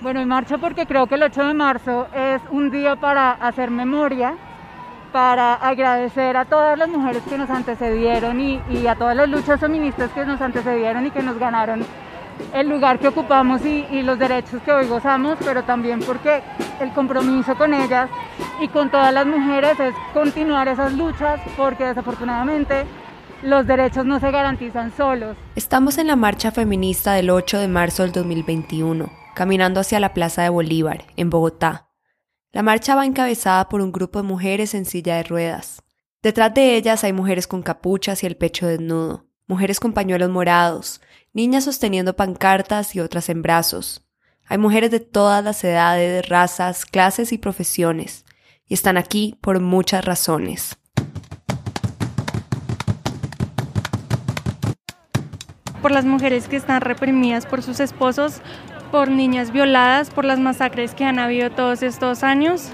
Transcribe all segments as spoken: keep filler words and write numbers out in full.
Bueno, y marcha porque creo que el ocho de marzo es un día para hacer memoria, para agradecer a todas las mujeres que nos antecedieron y, y a todas las luchas feministas que nos antecedieron y que nos ganaron el lugar que ocupamos y, y los derechos que hoy gozamos, pero también porque el compromiso con ellas y con todas las mujeres es continuar esas luchas, porque desafortunadamente los derechos no se garantizan solos. Estamos en la marcha feminista del ocho de marzo del dos mil veintiuno, caminando hacia la Plaza de Bolívar, en Bogotá. La marcha va encabezada por un grupo de mujeres en silla de ruedas. Detrás de ellas hay mujeres con capuchas y el pecho desnudo, mujeres con pañuelos morados, niñas sosteniendo pancartas y otras en brazos. Hay mujeres de todas las edades, razas, clases y profesiones, y están aquí por muchas razones. Por las mujeres que están reprimidas por sus esposos, por niñas violadas, por las masacres que han habido todos estos años,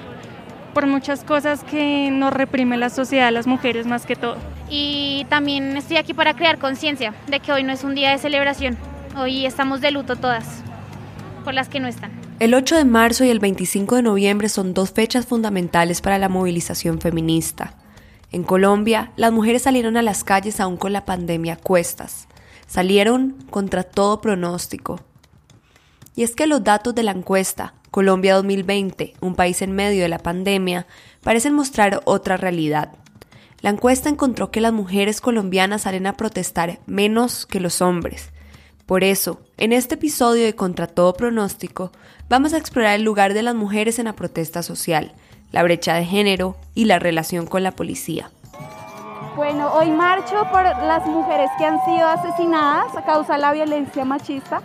por muchas cosas que nos reprime la sociedad, las mujeres más que todo. Y también estoy aquí para crear conciencia de que hoy no es un día de celebración, hoy estamos de luto todas, por las que no están. El ocho de marzo y el veinticinco de noviembre son dos fechas fundamentales para la movilización feminista. En Colombia, las mujeres salieron a las calles aún con la pandemia a cuestas. Salieron contra todo pronóstico. Y es que los datos de la encuesta Colombia dos mil veinte, un país en medio de la pandemia, parecen mostrar otra realidad. La encuesta encontró que las mujeres colombianas salen a protestar menos que los hombres. Por eso, en este episodio de Contra Todo Pronóstico, vamos a explorar el lugar de las mujeres en la protesta social, la brecha de género y la relación con la policía. Bueno, hoy marcho por las mujeres que han sido asesinadas a causa de la violencia machista,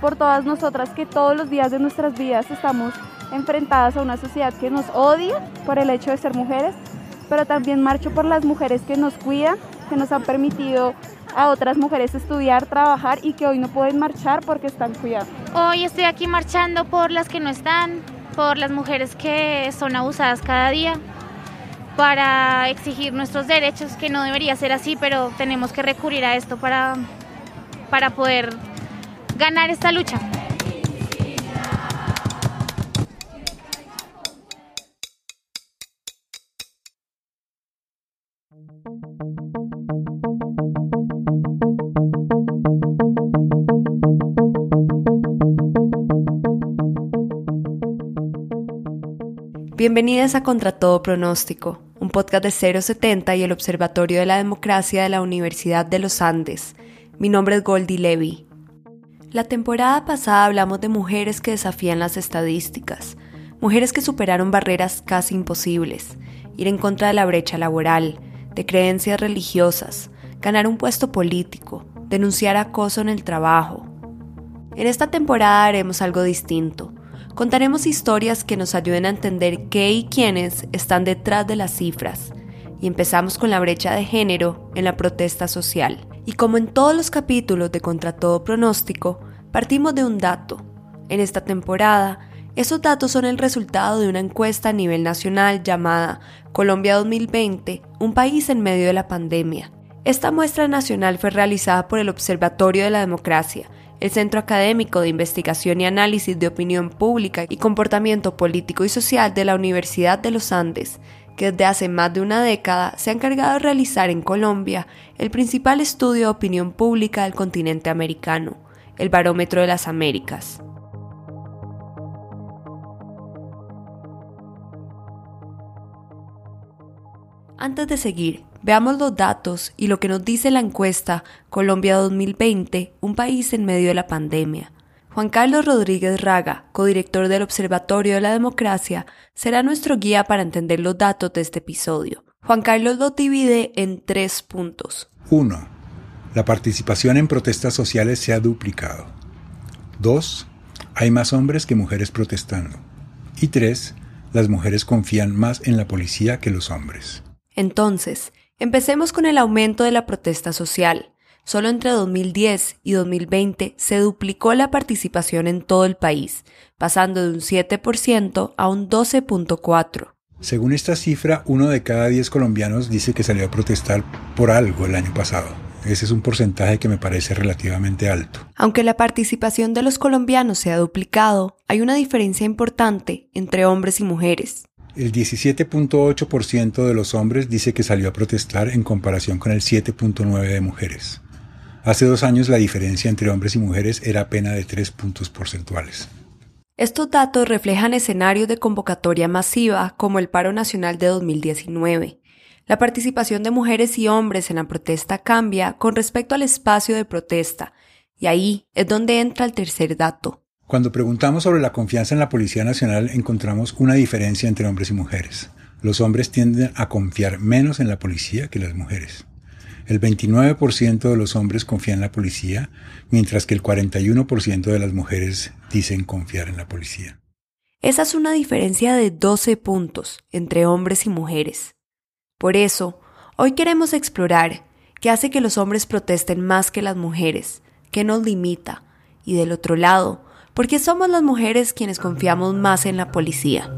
por todas nosotras que todos los días de nuestras vidas estamos enfrentadas a una sociedad que nos odia por el hecho de ser mujeres, pero también marcho por las mujeres que nos cuidan, que nos han permitido a otras mujeres estudiar, trabajar y que hoy no pueden marchar porque están cuidadas. Hoy estoy aquí marchando por las que no están, por las mujeres que son abusadas cada día, para exigir nuestros derechos, que no debería ser así, pero tenemos que recurrir a esto para, para poder ganar esta lucha. Bienvenidas a Contra Todo Pronóstico, un podcast de cero setenta y el Observatorio de la Democracia de la Universidad de los Andes. Mi nombre es Goldie Levy. La temporada pasada hablamos de mujeres que desafían las estadísticas, mujeres que superaron barreras casi imposibles, ir en contra de la brecha laboral, de creencias religiosas, ganar un puesto político, denunciar acoso en el trabajo. En esta temporada haremos algo distinto. Contaremos historias que nos ayuden a entender qué y quiénes están detrás de las cifras. Y empezamos con la brecha de género en la protesta social. Y como en todos los capítulos de Contra Todo Pronóstico, partimos de un dato. En esta temporada, esos datos son el resultado de una encuesta a nivel nacional llamada Colombia dos mil veinte, un país en medio de la pandemia. Esta muestra nacional fue realizada por el Observatorio de la Democracia, el Centro Académico de Investigación y Análisis de Opinión Pública y Comportamiento Político y Social de la Universidad de los Andes, que desde hace más de una década se ha encargado de realizar en Colombia el principal estudio de opinión pública del continente americano, el Barómetro de las Américas. Antes de seguir, veamos los datos y lo que nos dice la encuesta Colombia dos mil veinte, un país en medio de la pandemia. Juan Carlos Rodríguez Raga, codirector del Observatorio de la Democracia, será nuestro guía para entender los datos de este episodio. Juan Carlos los divide en tres puntos. uno. La participación en protestas sociales se ha duplicado. dos. Hay más hombres que mujeres protestando. Y tres. Las mujeres confían más en la policía que los hombres. Entonces, empecemos con el aumento de la protesta social. Solo entre dos mil diez y dos mil veinte se duplicó la participación en todo el país, pasando de un siete por ciento a un doce punto cuatro por ciento. Según esta cifra, uno de cada diez colombianos dice que salió a protestar por algo el año pasado. Ese es un porcentaje que me parece relativamente alto. Aunque la participación de los colombianos se ha duplicado, hay una diferencia importante entre hombres y mujeres. El diecisiete punto ocho por ciento de los hombres dice que salió a protestar en comparación con el siete punto nueve por ciento de mujeres. Hace dos años la diferencia entre hombres y mujeres era apenas de tres puntos porcentuales. Estos datos reflejan escenarios de convocatoria masiva como el paro nacional de dos mil diecinueve. La participación de mujeres y hombres en la protesta cambia con respecto al espacio de protesta, y ahí es donde entra el tercer dato. Cuando preguntamos sobre la confianza en la Policía Nacional, encontramos una diferencia entre hombres y mujeres. Los hombres tienden a confiar menos en la policía que las mujeres. El veintinueve por ciento de los hombres confía en la policía, mientras que el cuarenta y uno por ciento de las mujeres dicen confiar en la policía. Esa es una diferencia de doce puntos entre hombres y mujeres. Por eso, hoy queremos explorar qué hace que los hombres protesten más que las mujeres, qué nos limita, y del otro lado, por qué somos las mujeres quienes confiamos más en la policía.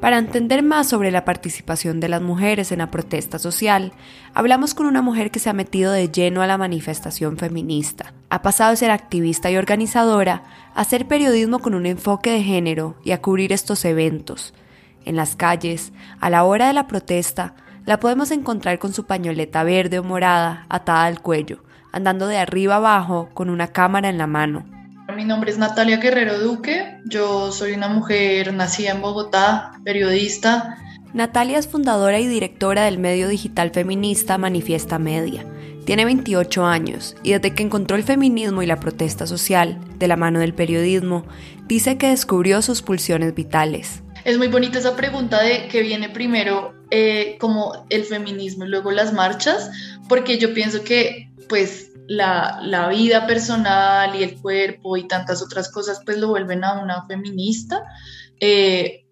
Para entender más sobre la participación de las mujeres en la protesta social, hablamos con una mujer que se ha metido de lleno a la manifestación feminista. Ha pasado de ser activista y organizadora a hacer periodismo con un enfoque de género y a cubrir estos eventos. En las calles, a la hora de la protesta, la podemos encontrar con su pañoleta verde o morada atada al cuello, andando de arriba abajo con una cámara en la mano. Mi nombre es Natalia Guerrero Duque, yo soy una mujer nacida en Bogotá, periodista. Natalia es fundadora y directora del medio digital feminista Manifiesta Media. Tiene veintiocho años y desde que encontró el feminismo y la protesta social, de la mano del periodismo, dice que descubrió sus pulsiones vitales. Es muy bonita esa pregunta de qué viene primero, eh, como el feminismo y luego las marchas, porque yo pienso que, pues, La, la vida personal y el cuerpo y tantas otras cosas pues lo vuelven a una feminista, eh,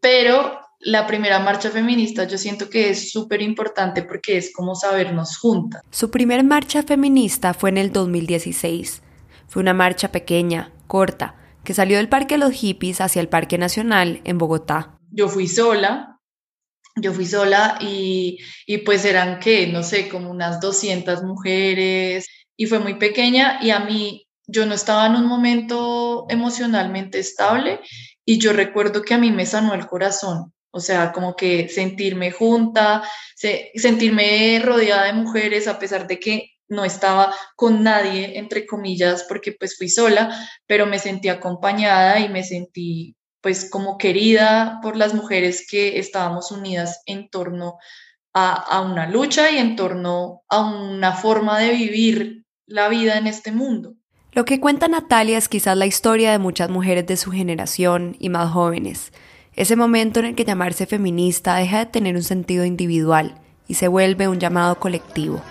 pero la primera marcha feminista yo siento que es súper importante porque es como sabernos juntas. Su primer marcha feminista fue en el dos mil dieciséis. Fue una marcha pequeña, corta, que salió del Parque de los Hippies hacia el Parque Nacional en Bogotá. Yo fui sola. Yo fui sola y, y pues eran, ¿qué? No sé, como unas doscientas mujeres y fue muy pequeña y a mí, yo no estaba en un momento emocionalmente estable y yo recuerdo que a mí me sanó el corazón, o sea, como que sentirme junta, se, sentirme rodeada de mujeres a pesar de que no estaba con nadie, entre comillas, porque pues fui sola, pero me sentí acompañada y me sentí pues como querida por las mujeres que estábamos unidas en torno a, a una lucha y en torno a una forma de vivir la vida en este mundo. Lo que cuenta Natalia es quizás la historia de muchas mujeres de su generación y más jóvenes. Ese momento en el que llamarse feminista deja de tener un sentido individual y se vuelve un llamado colectivo.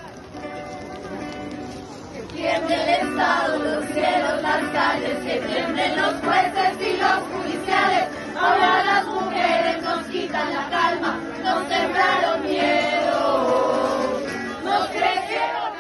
Que tiemblen el Estado, los cielos, las calles, que tiemblen los jueces y los judíos. Ahora las mujeres nos quitan la calma, nos sembraron miedo, nos crecieron.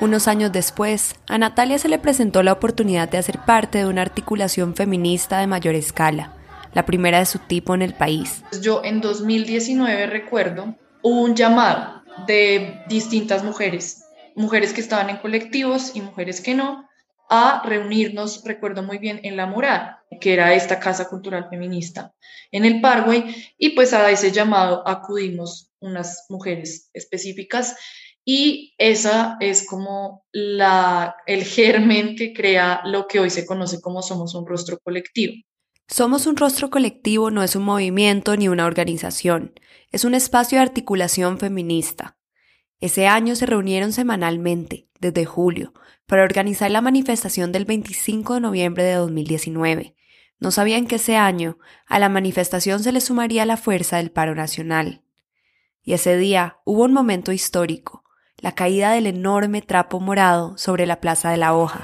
Unos años después, a Natalia se le presentó la oportunidad de hacer parte de una articulación feminista de mayor escala, la primera de su tipo en el país. Yo en dos mil diecinueve recuerdo, hubo un llamado de distintas mujeres, mujeres que estaban en colectivos y mujeres que no, a reunirnos, recuerdo muy bien, en La Morada, que era esta casa cultural feminista en el Parkway, y pues a ese llamado acudimos unas mujeres específicas y esa es como la, el germen que crea lo que hoy se conoce como Somos un Rostro Colectivo. Somos un Rostro Colectivo no es un movimiento ni una organización, es un espacio de articulación feminista. Ese año se reunieron semanalmente, desde julio, para organizar la manifestación del veinticinco de noviembre de dos mil diecinueve. No sabían que ese año a la manifestación se le sumaría la fuerza del paro nacional. Y ese día hubo un momento histórico, la caída del enorme trapo morado sobre la Plaza de la Hoja.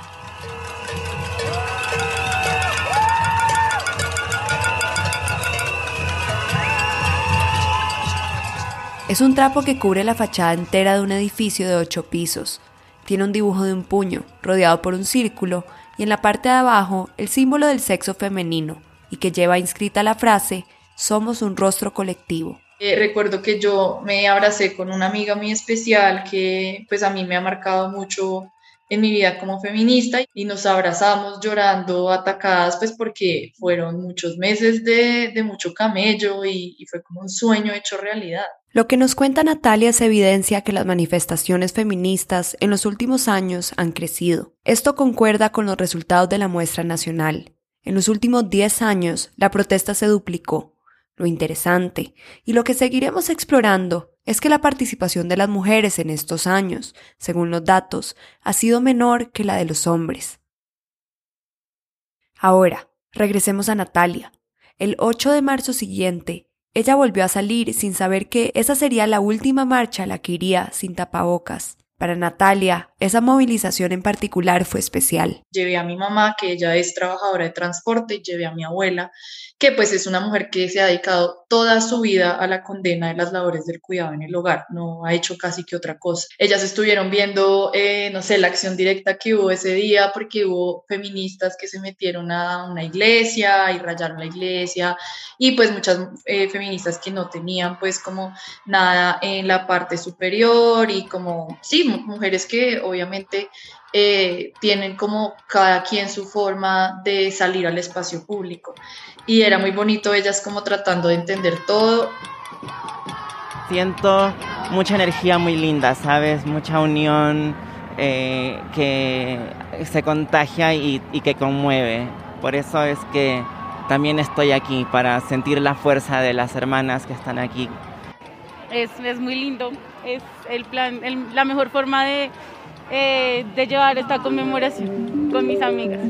Es un trapo que cubre la fachada entera de un edificio de ocho pisos. Tiene un dibujo de un puño, rodeado por un círculo, y en la parte de abajo el símbolo del sexo femenino y que lleva inscrita la frase «Somos un rostro colectivo». Eh, recuerdo que yo me abracé con una amiga muy especial que pues a mí me ha marcado mucho en mi vida como feminista y nos abrazamos llorando, atacadas, pues porque fueron muchos meses de, de mucho camello y, y fue como un sueño hecho realidad. Lo que nos cuenta Natalia es evidencia que las manifestaciones feministas en los últimos años han crecido. Esto concuerda con los resultados de la muestra nacional. En los últimos diez años, la protesta se duplicó. Lo interesante, y lo que seguiremos explorando, es que la participación de las mujeres en estos años, según los datos, ha sido menor que la de los hombres. Ahora, regresemos a Natalia. El ocho de marzo siguiente, ella volvió a salir sin saber que esa sería la última marcha a la que iría sin tapabocas. Para Natalia, esa movilización en particular fue especial. Llevé a mi mamá, que ella es trabajadora de transporte, y llevé a mi abuela, que pues es una mujer que se ha dedicado toda su vida a la condena de las labores del cuidado en el hogar, no ha hecho casi que otra cosa. Ellas estuvieron viendo, eh, no sé, la acción directa que hubo ese día, porque hubo feministas que se metieron a una iglesia y rayaron la iglesia, y pues muchas eh, feministas que no tenían pues como nada en la parte superior, y como, sí, mujeres que obviamente eh, tienen como cada quien su forma de salir al espacio público, y era muy bonito ellas como tratando de entender todo. Siento mucha energía muy linda, ¿sabes? Mucha unión eh, que se contagia y, y que conmueve. Por eso es que también estoy aquí, para sentir la fuerza de las hermanas que están aquí. Es, es muy lindo, es el plan, el, la mejor forma de, eh, de llevar esta conmemoración con mis amigas.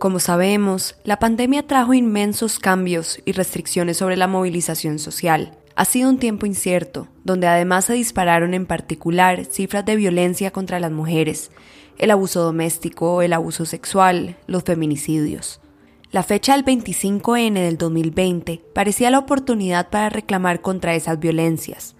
Como sabemos, la pandemia trajo inmensos cambios y restricciones sobre la movilización social. Ha sido un tiempo incierto, donde además se dispararon en particular cifras de violencia contra las mujeres, el abuso doméstico, el abuso sexual, los feminicidios. La fecha del veinticinco de enero del dos mil veinte parecía la oportunidad para reclamar contra esas violencias.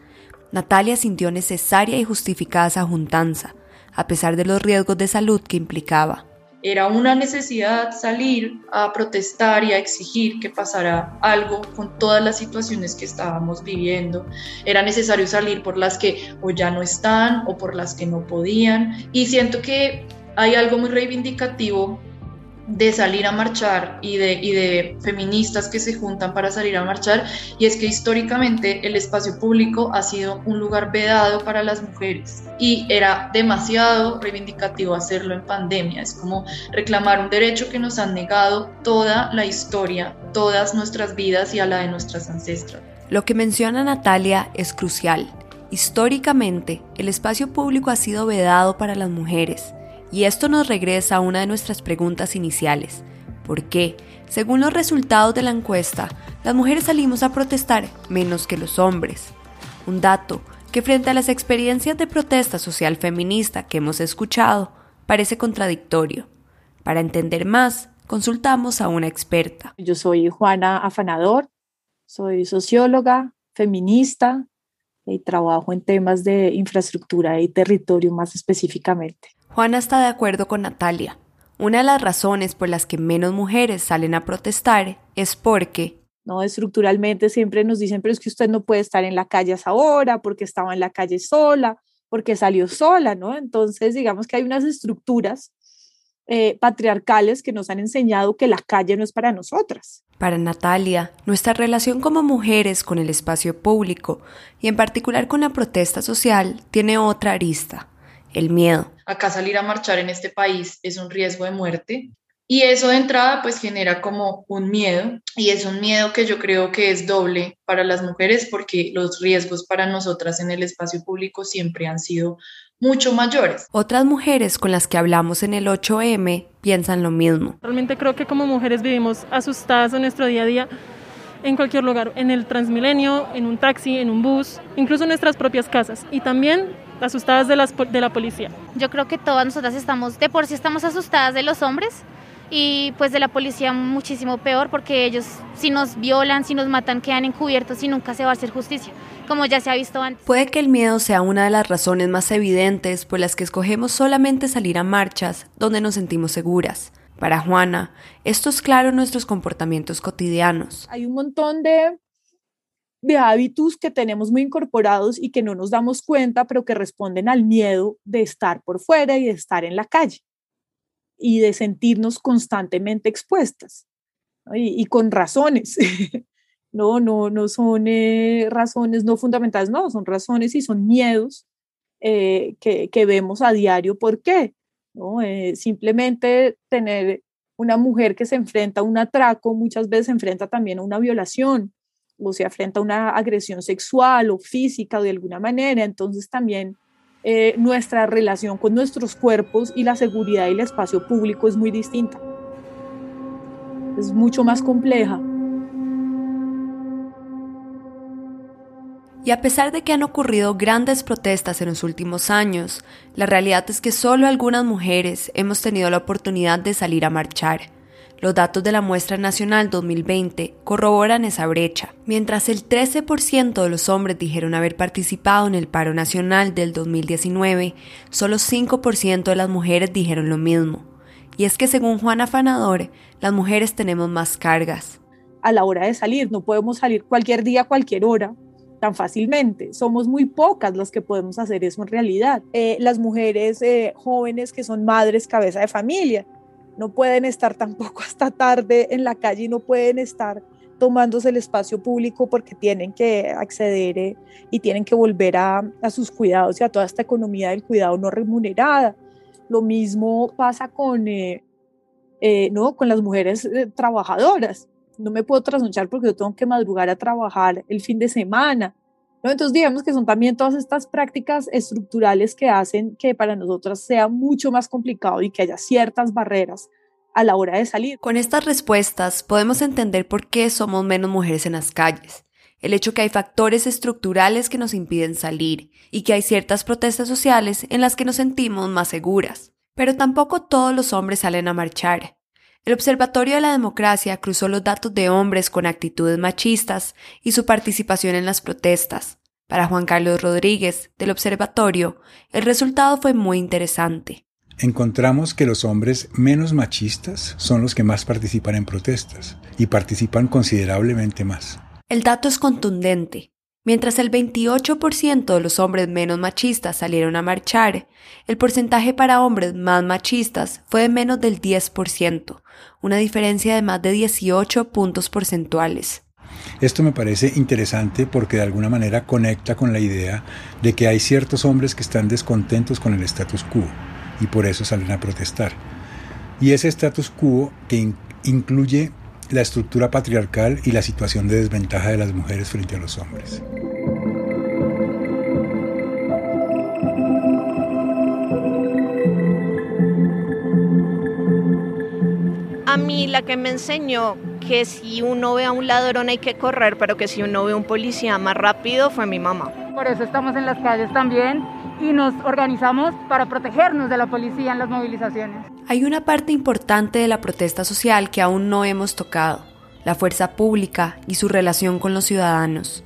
Natalia sintió necesaria y justificada esa juntanza, a pesar de los riesgos de salud que implicaba. Era una necesidad salir a protestar y a exigir que pasara algo con todas las situaciones que estábamos viviendo. Era necesario salir por las que o ya no están o por las que no podían. Y siento que hay algo muy reivindicativo de salir a marchar y de, y de feministas que se juntan para salir a marchar, y es que históricamente el espacio público ha sido un lugar vedado para las mujeres y era demasiado reivindicativo hacerlo en pandemia. Es como reclamar un derecho que nos han negado toda la historia, todas nuestras vidas y a la de nuestras ancestras. Lo que menciona Natalia es crucial. Históricamente, el espacio público ha sido vedado para las mujeres. Y esto nos regresa a una de nuestras preguntas iniciales. ¿Por qué, según los resultados de la encuesta, las mujeres salimos a protestar menos que los hombres? Un dato que frente a las experiencias de protesta social feminista que hemos escuchado, parece contradictorio. Para entender más, consultamos a una experta. Yo soy Juana Afanador, soy socióloga, feminista y trabajo en temas de infraestructura y territorio más específicamente. Juana está de acuerdo con Natalia. Una de las razones por las que menos mujeres salen a protestar es porque... No, estructuralmente siempre nos dicen, pero es que usted no puede estar en la calle a esa hora, porque estaba en la calle sola, porque salió sola, ¿no? Entonces, digamos que hay unas estructuras eh, patriarcales que nos han enseñado que la calle no es para nosotras. Para Natalia, nuestra relación como mujeres con el espacio público, y en particular con la protesta social, tiene otra arista, el miedo. Acá salir a marchar en este país es un riesgo de muerte, y eso de entrada pues genera como un miedo, y es un miedo que yo creo que es doble para las mujeres, porque los riesgos para nosotras en el espacio público siempre han sido mucho mayores. Otras mujeres con las que hablamos en el ocho eme piensan lo mismo. Realmente creo que como mujeres vivimos asustadas en nuestro día a día, en cualquier lugar, en el Transmilenio, en un taxi, en un bus, incluso en nuestras propias casas, y también asustadas de, las, de la policía. Yo creo que todas nosotras estamos, de por sí estamos asustadas de los hombres, y pues de la policía muchísimo peor, porque ellos si nos violan, si nos matan, quedan encubiertos y nunca se va a hacer justicia, como ya se ha visto antes. Puede que el miedo sea una de las razones más evidentes por las que escogemos solamente salir a marchas donde nos sentimos seguras. Para Juana, esto es claro en nuestros comportamientos cotidianos. Hay un montón de, de hábitos que tenemos muy incorporados y que no nos damos cuenta, pero que responden al miedo de estar por fuera y de estar en la calle y de sentirnos constantemente expuestas, ¿no? y, y con razones. No, no, no son eh, razones no fundamentales, no, son razones y son miedos eh, que, que vemos a diario. ¿Por qué? ¿No? Eh, simplemente tener una mujer que se enfrenta a un atraco, muchas veces se enfrenta también a una violación, o se enfrenta a una agresión sexual o física de alguna manera. Entonces también eh, nuestra relación con nuestros cuerpos y la seguridad y el espacio público es muy distinta, es mucho más compleja. Y a pesar de que han ocurrido grandes protestas en los últimos años, la realidad es que solo algunas mujeres hemos tenido la oportunidad de salir a marchar. Los datos de la Muestra Nacional dos mil veinte corroboran esa brecha. Mientras el trece por ciento de los hombres dijeron haber participado en el paro nacional del dos mil diecinueve, solo cinco por ciento de las mujeres dijeron lo mismo. Y es que según Juana Afanador, las mujeres tenemos más cargas. A la hora de salir, no podemos salir cualquier día, cualquier hora, tan fácilmente. Somos muy pocas las que podemos hacer eso en realidad. Eh, las mujeres eh, jóvenes que son madres, cabeza de familia, no pueden estar tampoco hasta tarde en la calle y no pueden estar tomándose el espacio público porque tienen que acceder eh, y tienen que volver a, a sus cuidados y a toda esta economía del cuidado no remunerada. Lo mismo pasa con, eh, eh, ¿no? con las mujeres eh, trabajadoras. No me puedo trasnochar porque yo tengo que madrugar a trabajar el fin de semana, ¿no? Entonces digamos que son también todas estas prácticas estructurales que hacen que para nosotras sea mucho más complicado y que haya ciertas barreras a la hora de salir. Con estas respuestas podemos entender por qué somos menos mujeres en las calles, el hecho que hay factores estructurales que nos impiden salir y que hay ciertas protestas sociales en las que nos sentimos más seguras. Pero tampoco todos los hombres salen a marchar. El Observatorio de la Democracia cruzó los datos de hombres con actitudes machistas y su participación en las protestas. Para Juan Carlos Rodríguez, del Observatorio, el resultado fue muy interesante. Encontramos que los hombres menos machistas son los que más participan en protestas, y participan considerablemente más. El dato es contundente. Mientras el veintiocho por ciento de los hombres menos machistas salieron a marchar, el porcentaje para hombres más machistas fue de menos del diez por ciento, una diferencia de más de dieciocho puntos porcentuales. Esto me parece interesante porque de alguna manera conecta con la idea de que hay ciertos hombres que están descontentos con el status quo y por eso salen a protestar. Y ese status quo que in- incluye la estructura patriarcal y la situación de desventaja de las mujeres frente a los hombres. A mí la que me enseñó que si uno ve a un ladrón hay que correr, pero que si uno ve a un policía más rápido fue mi mamá. Por eso estamos en las calles también y nos organizamos para protegernos de la policía en las movilizaciones. Hay una parte importante de la protesta social que aún no hemos tocado, la fuerza pública y su relación con los ciudadanos.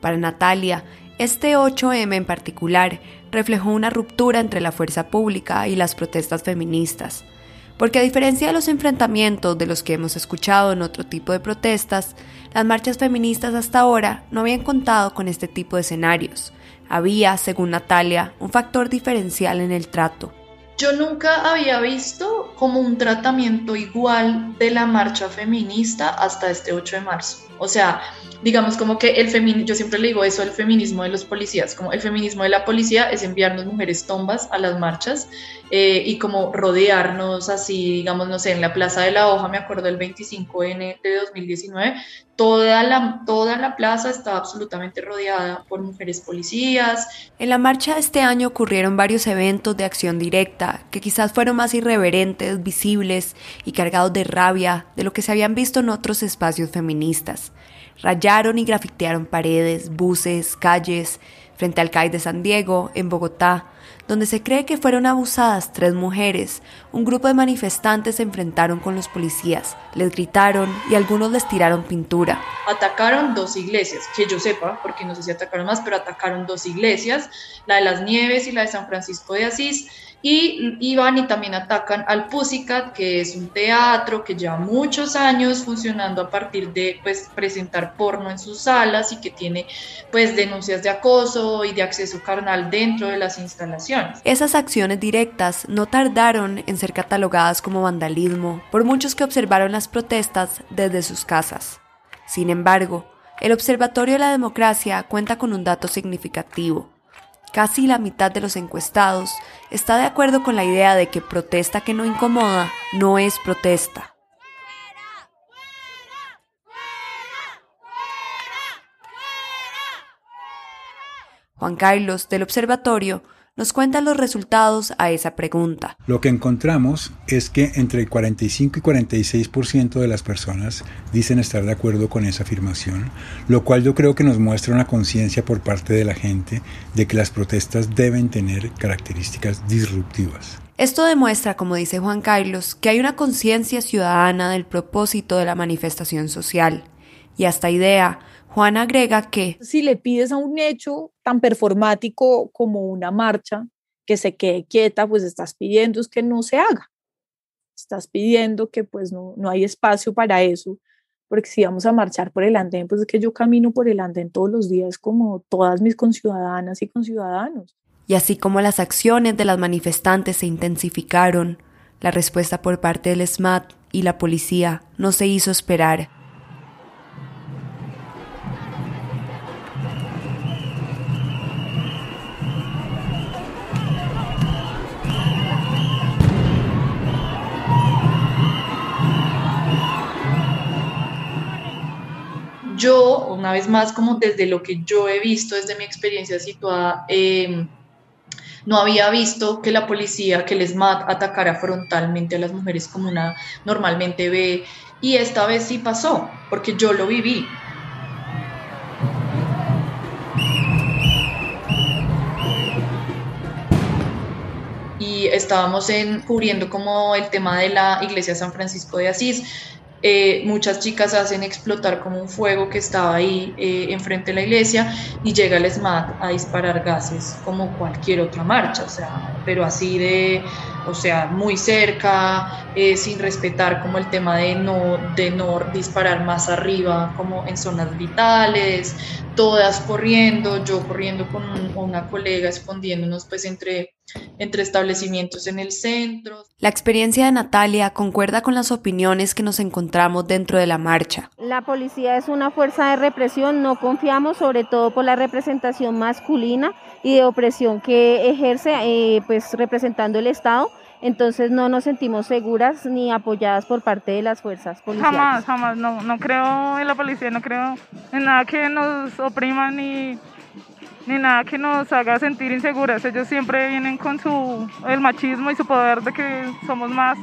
Para Natalia, este ocho eme en particular reflejó una ruptura entre la fuerza pública y las protestas feministas, porque a diferencia de los enfrentamientos de los que hemos escuchado en otro tipo de protestas, las marchas feministas hasta ahora no habían contado con este tipo de escenarios. Había, según Natalia, un factor diferencial en el trato. Yo nunca había visto como un tratamiento igual de la marcha feminista hasta este ocho de marzo. O sea, digamos como que el feminismo, yo siempre le digo eso al feminismo de los policías, como el feminismo de la policía es enviarnos mujeres tombas a las marchas eh, y como rodearnos así, digamos, no sé, en la Plaza de la Hoja, me acuerdo el veinticinco de enero de dos mil diecinueve, toda la, toda la plaza estaba absolutamente rodeada por mujeres policías. En la marcha de este año ocurrieron varios eventos de acción directa que quizás fueron más irreverentes, visibles y cargados de rabia de lo que se habían visto en otros espacios feministas. Rayaron y grafitearon paredes, buses, calles, frente al C A I de San Diego, en Bogotá, donde se cree que fueron abusadas tres mujeres. Un grupo de manifestantes se enfrentaron con los policías, les gritaron y algunos les tiraron pintura. Atacaron dos iglesias, que yo sepa, porque no sé si atacaron más, pero atacaron dos iglesias, la de Las Nieves y la de San Francisco de Asís, y iban y también atacan al Pussycat, que es un teatro que lleva muchos años funcionando a partir de pues, presentar porno en sus salas y que tiene pues, denuncias de acoso y de acceso carnal dentro de las instalaciones. Esas acciones directas no tardaron en ser catalogadas como vandalismo por muchos que observaron las protestas desde sus casas. Sin embargo, el Observatorio de la Democracia cuenta con un dato significativo. Casi la mitad de los encuestados está de acuerdo con la idea de que protesta que no incomoda no es protesta. Juan Carlos, del Observatorio, nos cuenta los resultados a esa pregunta. Lo que encontramos es que entre el cuarenta y cinco y cuarenta y seis por ciento de las personas dicen estar de acuerdo con esa afirmación, lo cual yo creo que nos muestra una conciencia por parte de la gente de que las protestas deben tener características disruptivas. Esto demuestra, como dice Juan Carlos, que hay una conciencia ciudadana del propósito de la manifestación social. Y a esta idea, Juan agrega que si le pides a un hecho tan performático como una marcha que se quede quieta, pues estás pidiendo es que no se haga. Estás pidiendo que pues no, no hay espacio para eso, porque si vamos a marchar por el andén, pues es que yo camino por el andén todos los días como todas mis conciudadanas y conciudadanos. Y así como las acciones de las manifestantes se intensificaron, la respuesta por parte del ESMAD y la policía no se hizo esperar. Yo, una vez más, como desde lo que yo he visto, desde mi experiencia situada, eh, no había visto que la policía, que el ESMAD atacara frontalmente a las mujeres como una normalmente ve, y esta vez sí pasó, porque yo lo viví. Y estábamos en, cubriendo como el tema de la iglesia San Francisco de Asís. Eh, muchas chicas hacen explotar como un fuego que estaba ahí eh, enfrente de la iglesia y llega el ESMAD a disparar gases como cualquier otra marcha, o sea, pero así de, o sea, muy cerca, eh, sin respetar como el tema de no, de no disparar más arriba como en zonas vitales, todas corriendo, yo corriendo con un, una colega escondiéndonos pues entre... entre establecimientos en el centro. La experiencia de Natalia concuerda con las opiniones que nos encontramos dentro de la marcha. La policía es una fuerza de represión, no confiamos sobre todo por la representación masculina y de opresión que ejerce eh, pues representando el Estado, entonces no nos sentimos seguras ni apoyadas por parte de las fuerzas policiales. Jamás, jamás, no, no creo en la policía, no creo en nada que nos oprima ni... ni nada que nos haga sentir inseguras. Ellos siempre vienen con su, el machismo y su poder de que somos más.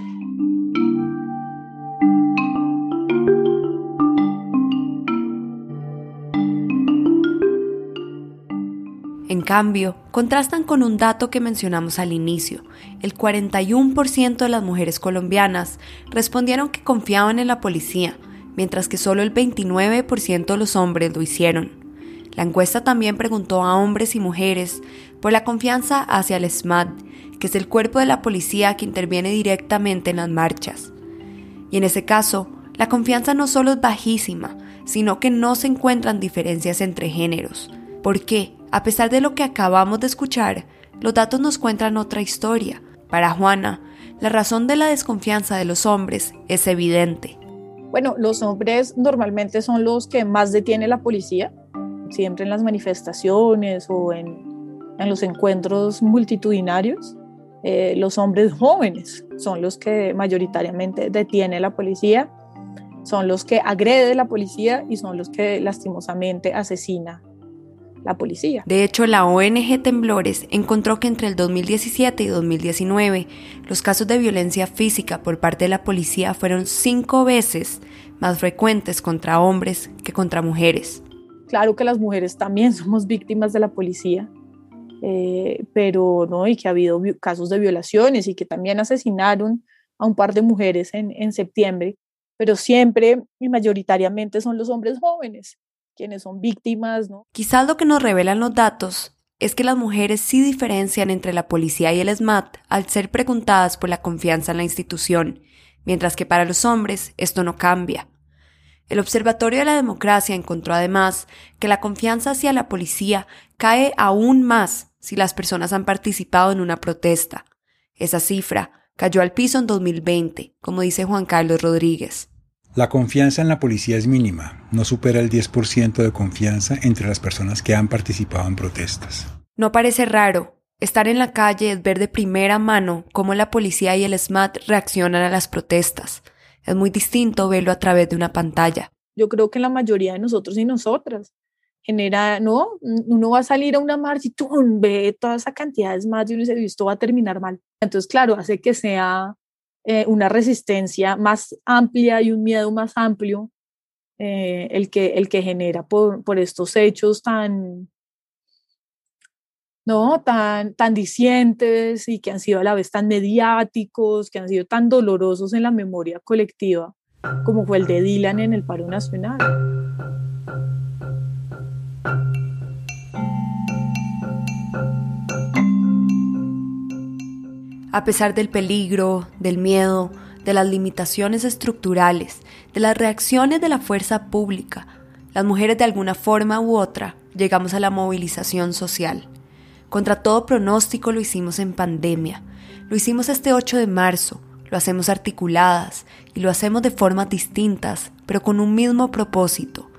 En cambio, contrastan con un dato que mencionamos al inicio. El cuarenta y uno por ciento de las mujeres colombianas respondieron que confiaban en la policía, mientras que solo el veintinueve por ciento de los hombres lo hicieron. La encuesta también preguntó a hombres y mujeres por la confianza hacia el ESMAD, que es el cuerpo de la policía que interviene directamente en las marchas. Y en ese caso, la confianza no solo es bajísima, sino que no se encuentran diferencias entre géneros. Porque, a pesar de lo que acabamos de escuchar, los datos nos cuentan otra historia. Para Juana, la razón de la desconfianza de los hombres es evidente. Bueno, los hombres normalmente son los que más detiene la policía. Siempre en las manifestaciones o en, en los encuentros multitudinarios, eh, los hombres jóvenes son los que mayoritariamente detiene la policía, son los que agrede la policía y son los que lastimosamente asesina la policía. De hecho, la O N G Temblores encontró que entre el dos mil diecisiete y dos mil diecinueve los casos de violencia física por parte de la policía fueron cinco veces más frecuentes contra hombres que contra mujeres. Claro que las mujeres también somos víctimas de la policía, eh, pero no, y que ha habido casos de violaciones y que también asesinaron a un par de mujeres en, en septiembre, pero siempre y mayoritariamente son los hombres jóvenes quienes son víctimas, ¿no? Quizás lo que nos revelan los datos es que las mujeres sí diferencian entre la policía y el SMAT al ser preguntadas por la confianza en la institución, mientras que para los hombres esto no cambia. El Observatorio de la Democracia encontró además que la confianza hacia la policía cae aún más si las personas han participado en una protesta. Esa cifra cayó al piso en dos mil veinte, como dice Juan Carlos Rodríguez. La confianza en la policía es mínima, no supera el diez por ciento de confianza entre las personas que han participado en protestas. No parece raro. Estar en la calle es ver de primera mano cómo la policía y el SMAT reaccionan a las protestas. Es muy distinto verlo a través de una pantalla. Yo creo que la mayoría de nosotros y nosotras genera, ¿no? Uno va a salir a una marcha y ¡tum! Ve toda esa cantidad de SMAT y uno dice, esto va a terminar mal. Entonces, claro, hace que sea eh, una resistencia más amplia y un miedo más amplio eh, el, que, el que genera por, por estos hechos tan, ¿no? Tan, tan discientes y que han sido a la vez tan mediáticos, que han sido tan dolorosos en la memoria colectiva, como fue el de Dylan en el paro nacional. A pesar del peligro, del miedo, de las limitaciones estructurales, de las reacciones de la fuerza pública, las mujeres de alguna forma u otra llegamos a la movilización social. Contra todo pronóstico lo hicimos en pandemia, lo hicimos este ocho de marzo, lo hacemos articuladas y lo hacemos de formas distintas, pero con un mismo propósito: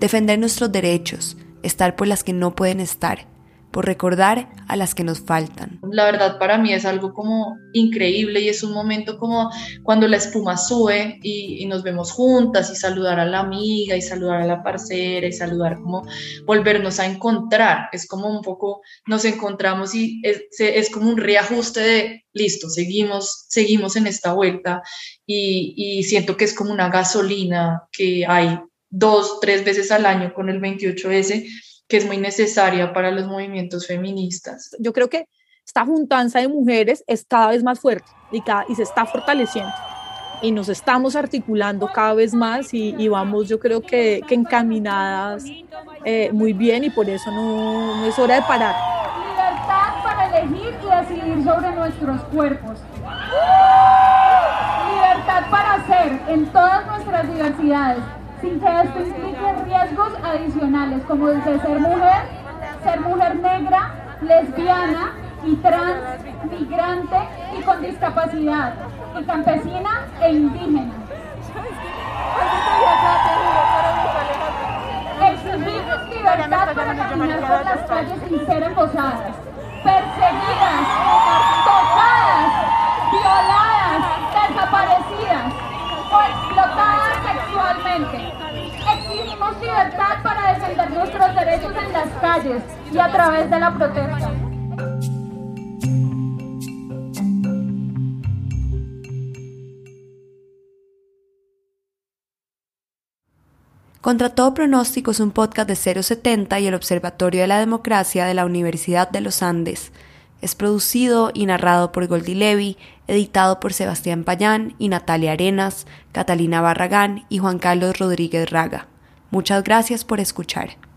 defender nuestros derechos, estar por las que no pueden estar, por recordar a las que nos faltan. La verdad para mí es algo como increíble y es un momento como cuando la espuma sube y, y nos vemos juntas y saludar a la amiga y saludar a la parcera y saludar, como volvernos a encontrar. Es como un poco nos encontramos y es, es como un reajuste de listo, seguimos, seguimos en esta vuelta y, y siento que es como una gasolina que hay dos, tres veces al año con el veintiocho ese que es muy necesaria para los movimientos feministas. Yo creo que esta juntanza de mujeres es cada vez más fuerte y, cada, y se está fortaleciendo y nos estamos articulando cada vez más y, y vamos, yo creo que, que encaminadas eh, muy bien y por eso no, no es hora de parar. Libertad para elegir y decidir sobre nuestros cuerpos. Libertad para ser en todas nuestras diversidades, sin que esto implique riesgos adicionales como el de ser mujer, ser mujer negra, lesbiana y trans, migrante y con discapacidad, y campesina e indígena. Exigimos libertad para caminar por las calles sin ser embosadas, perseguidas, tocadas, violadas, desaparecidas o explotadas sexualmente. Exigimos libertad para defender nuestros derechos en las calles y a través de la protesta. Contra todo pronóstico es un podcast de cero setenta y el Observatorio de la Democracia de la Universidad de los Andes. Es producido y narrado por Goldie Levy, editado por Sebastián Payán y Natalia Arenas, Catalina Barragán y Juan Carlos Rodríguez Raga. Muchas gracias por escuchar.